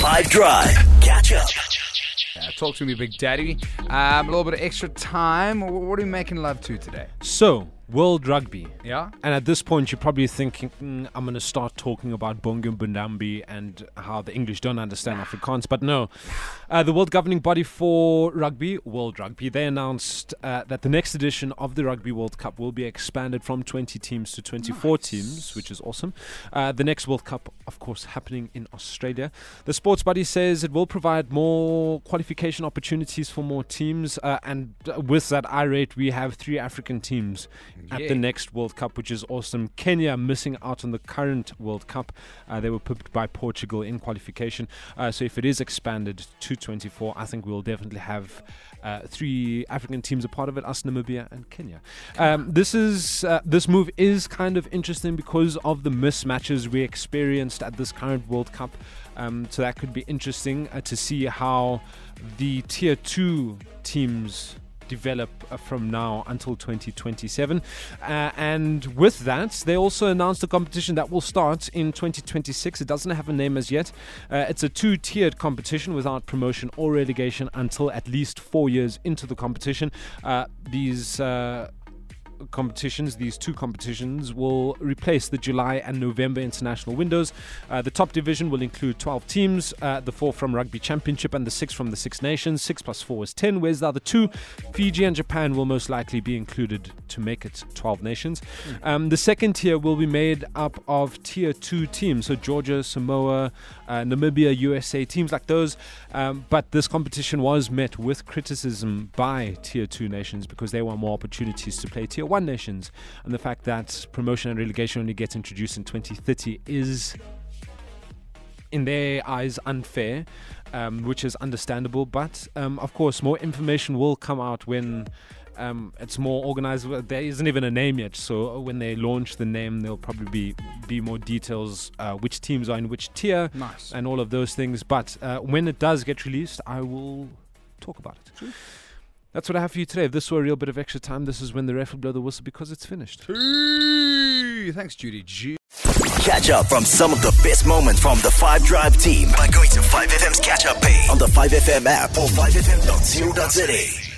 5 Drive. Catch up. Talk to me, Big Daddy. A little bit of extra time. What are we making love to today? So, World Rugby. Yeah. And at this point, you're probably thinking, I'm going to start talking about Bongo Mbundambi and how the English don't understand Afrikaans. But no, the world governing body for rugby, World Rugby, they announced that the next edition of the Rugby World Cup will be expanded from 20 teams to 24 teams, which is awesome. The next World Cup, of course, happening in Australia. The sports body says it will provide more qualification opportunities for more teams. And with that irate, we have 3 African teams at the next World Cup, which is awesome. Kenya missing out on the current World Cup. They were pipped by Portugal in qualification. So if it is expanded to 24, I think we'll definitely have 3 African teams a part of it, us, Namibia and Kenya. This move is kind of interesting because of the mismatches we experienced at this current World Cup. So that could be interesting to see how the Tier 2 teams develop from now until 2027. And with that, they also announced a competition that will start in 2026. It doesn't have a name as yet. It's a 2-tiered competition without promotion or relegation until at least 4 years into the competition. These 2 competitions will replace the July and November international windows. The top division will include 12 teams, the 4 from Rugby Championship and the 6 from the Six Nations. 6 + 4 is 10, whereas the other 2, Fiji and Japan, will most likely be included to make it 12 nations. The second tier will be made up of tier 2 teams, so Georgia, Samoa, Namibia, USA, teams like those. But this competition was met with criticism by tier 2 nations because they want more opportunities to play tier 1 nations, and the fact that promotion and relegation only gets introduced in 2030 is, in their eyes, unfair, which is understandable. But of course, more information will come out when it's more organized. There isn't even a name yet, so when they launch the name, there'll probably be more details, which teams are in which tier, and all of those things. But when it does get released, I will talk about it. True. That's what I have for you today. If this were a real bit of extra time, this is when the ref will blow the whistle because it's finished. Thanks, Judy G. Catch up from some of the best moments from the 5 Drive team by going to 5FM's catch-up page on the 5FM app or 5fm.co.za.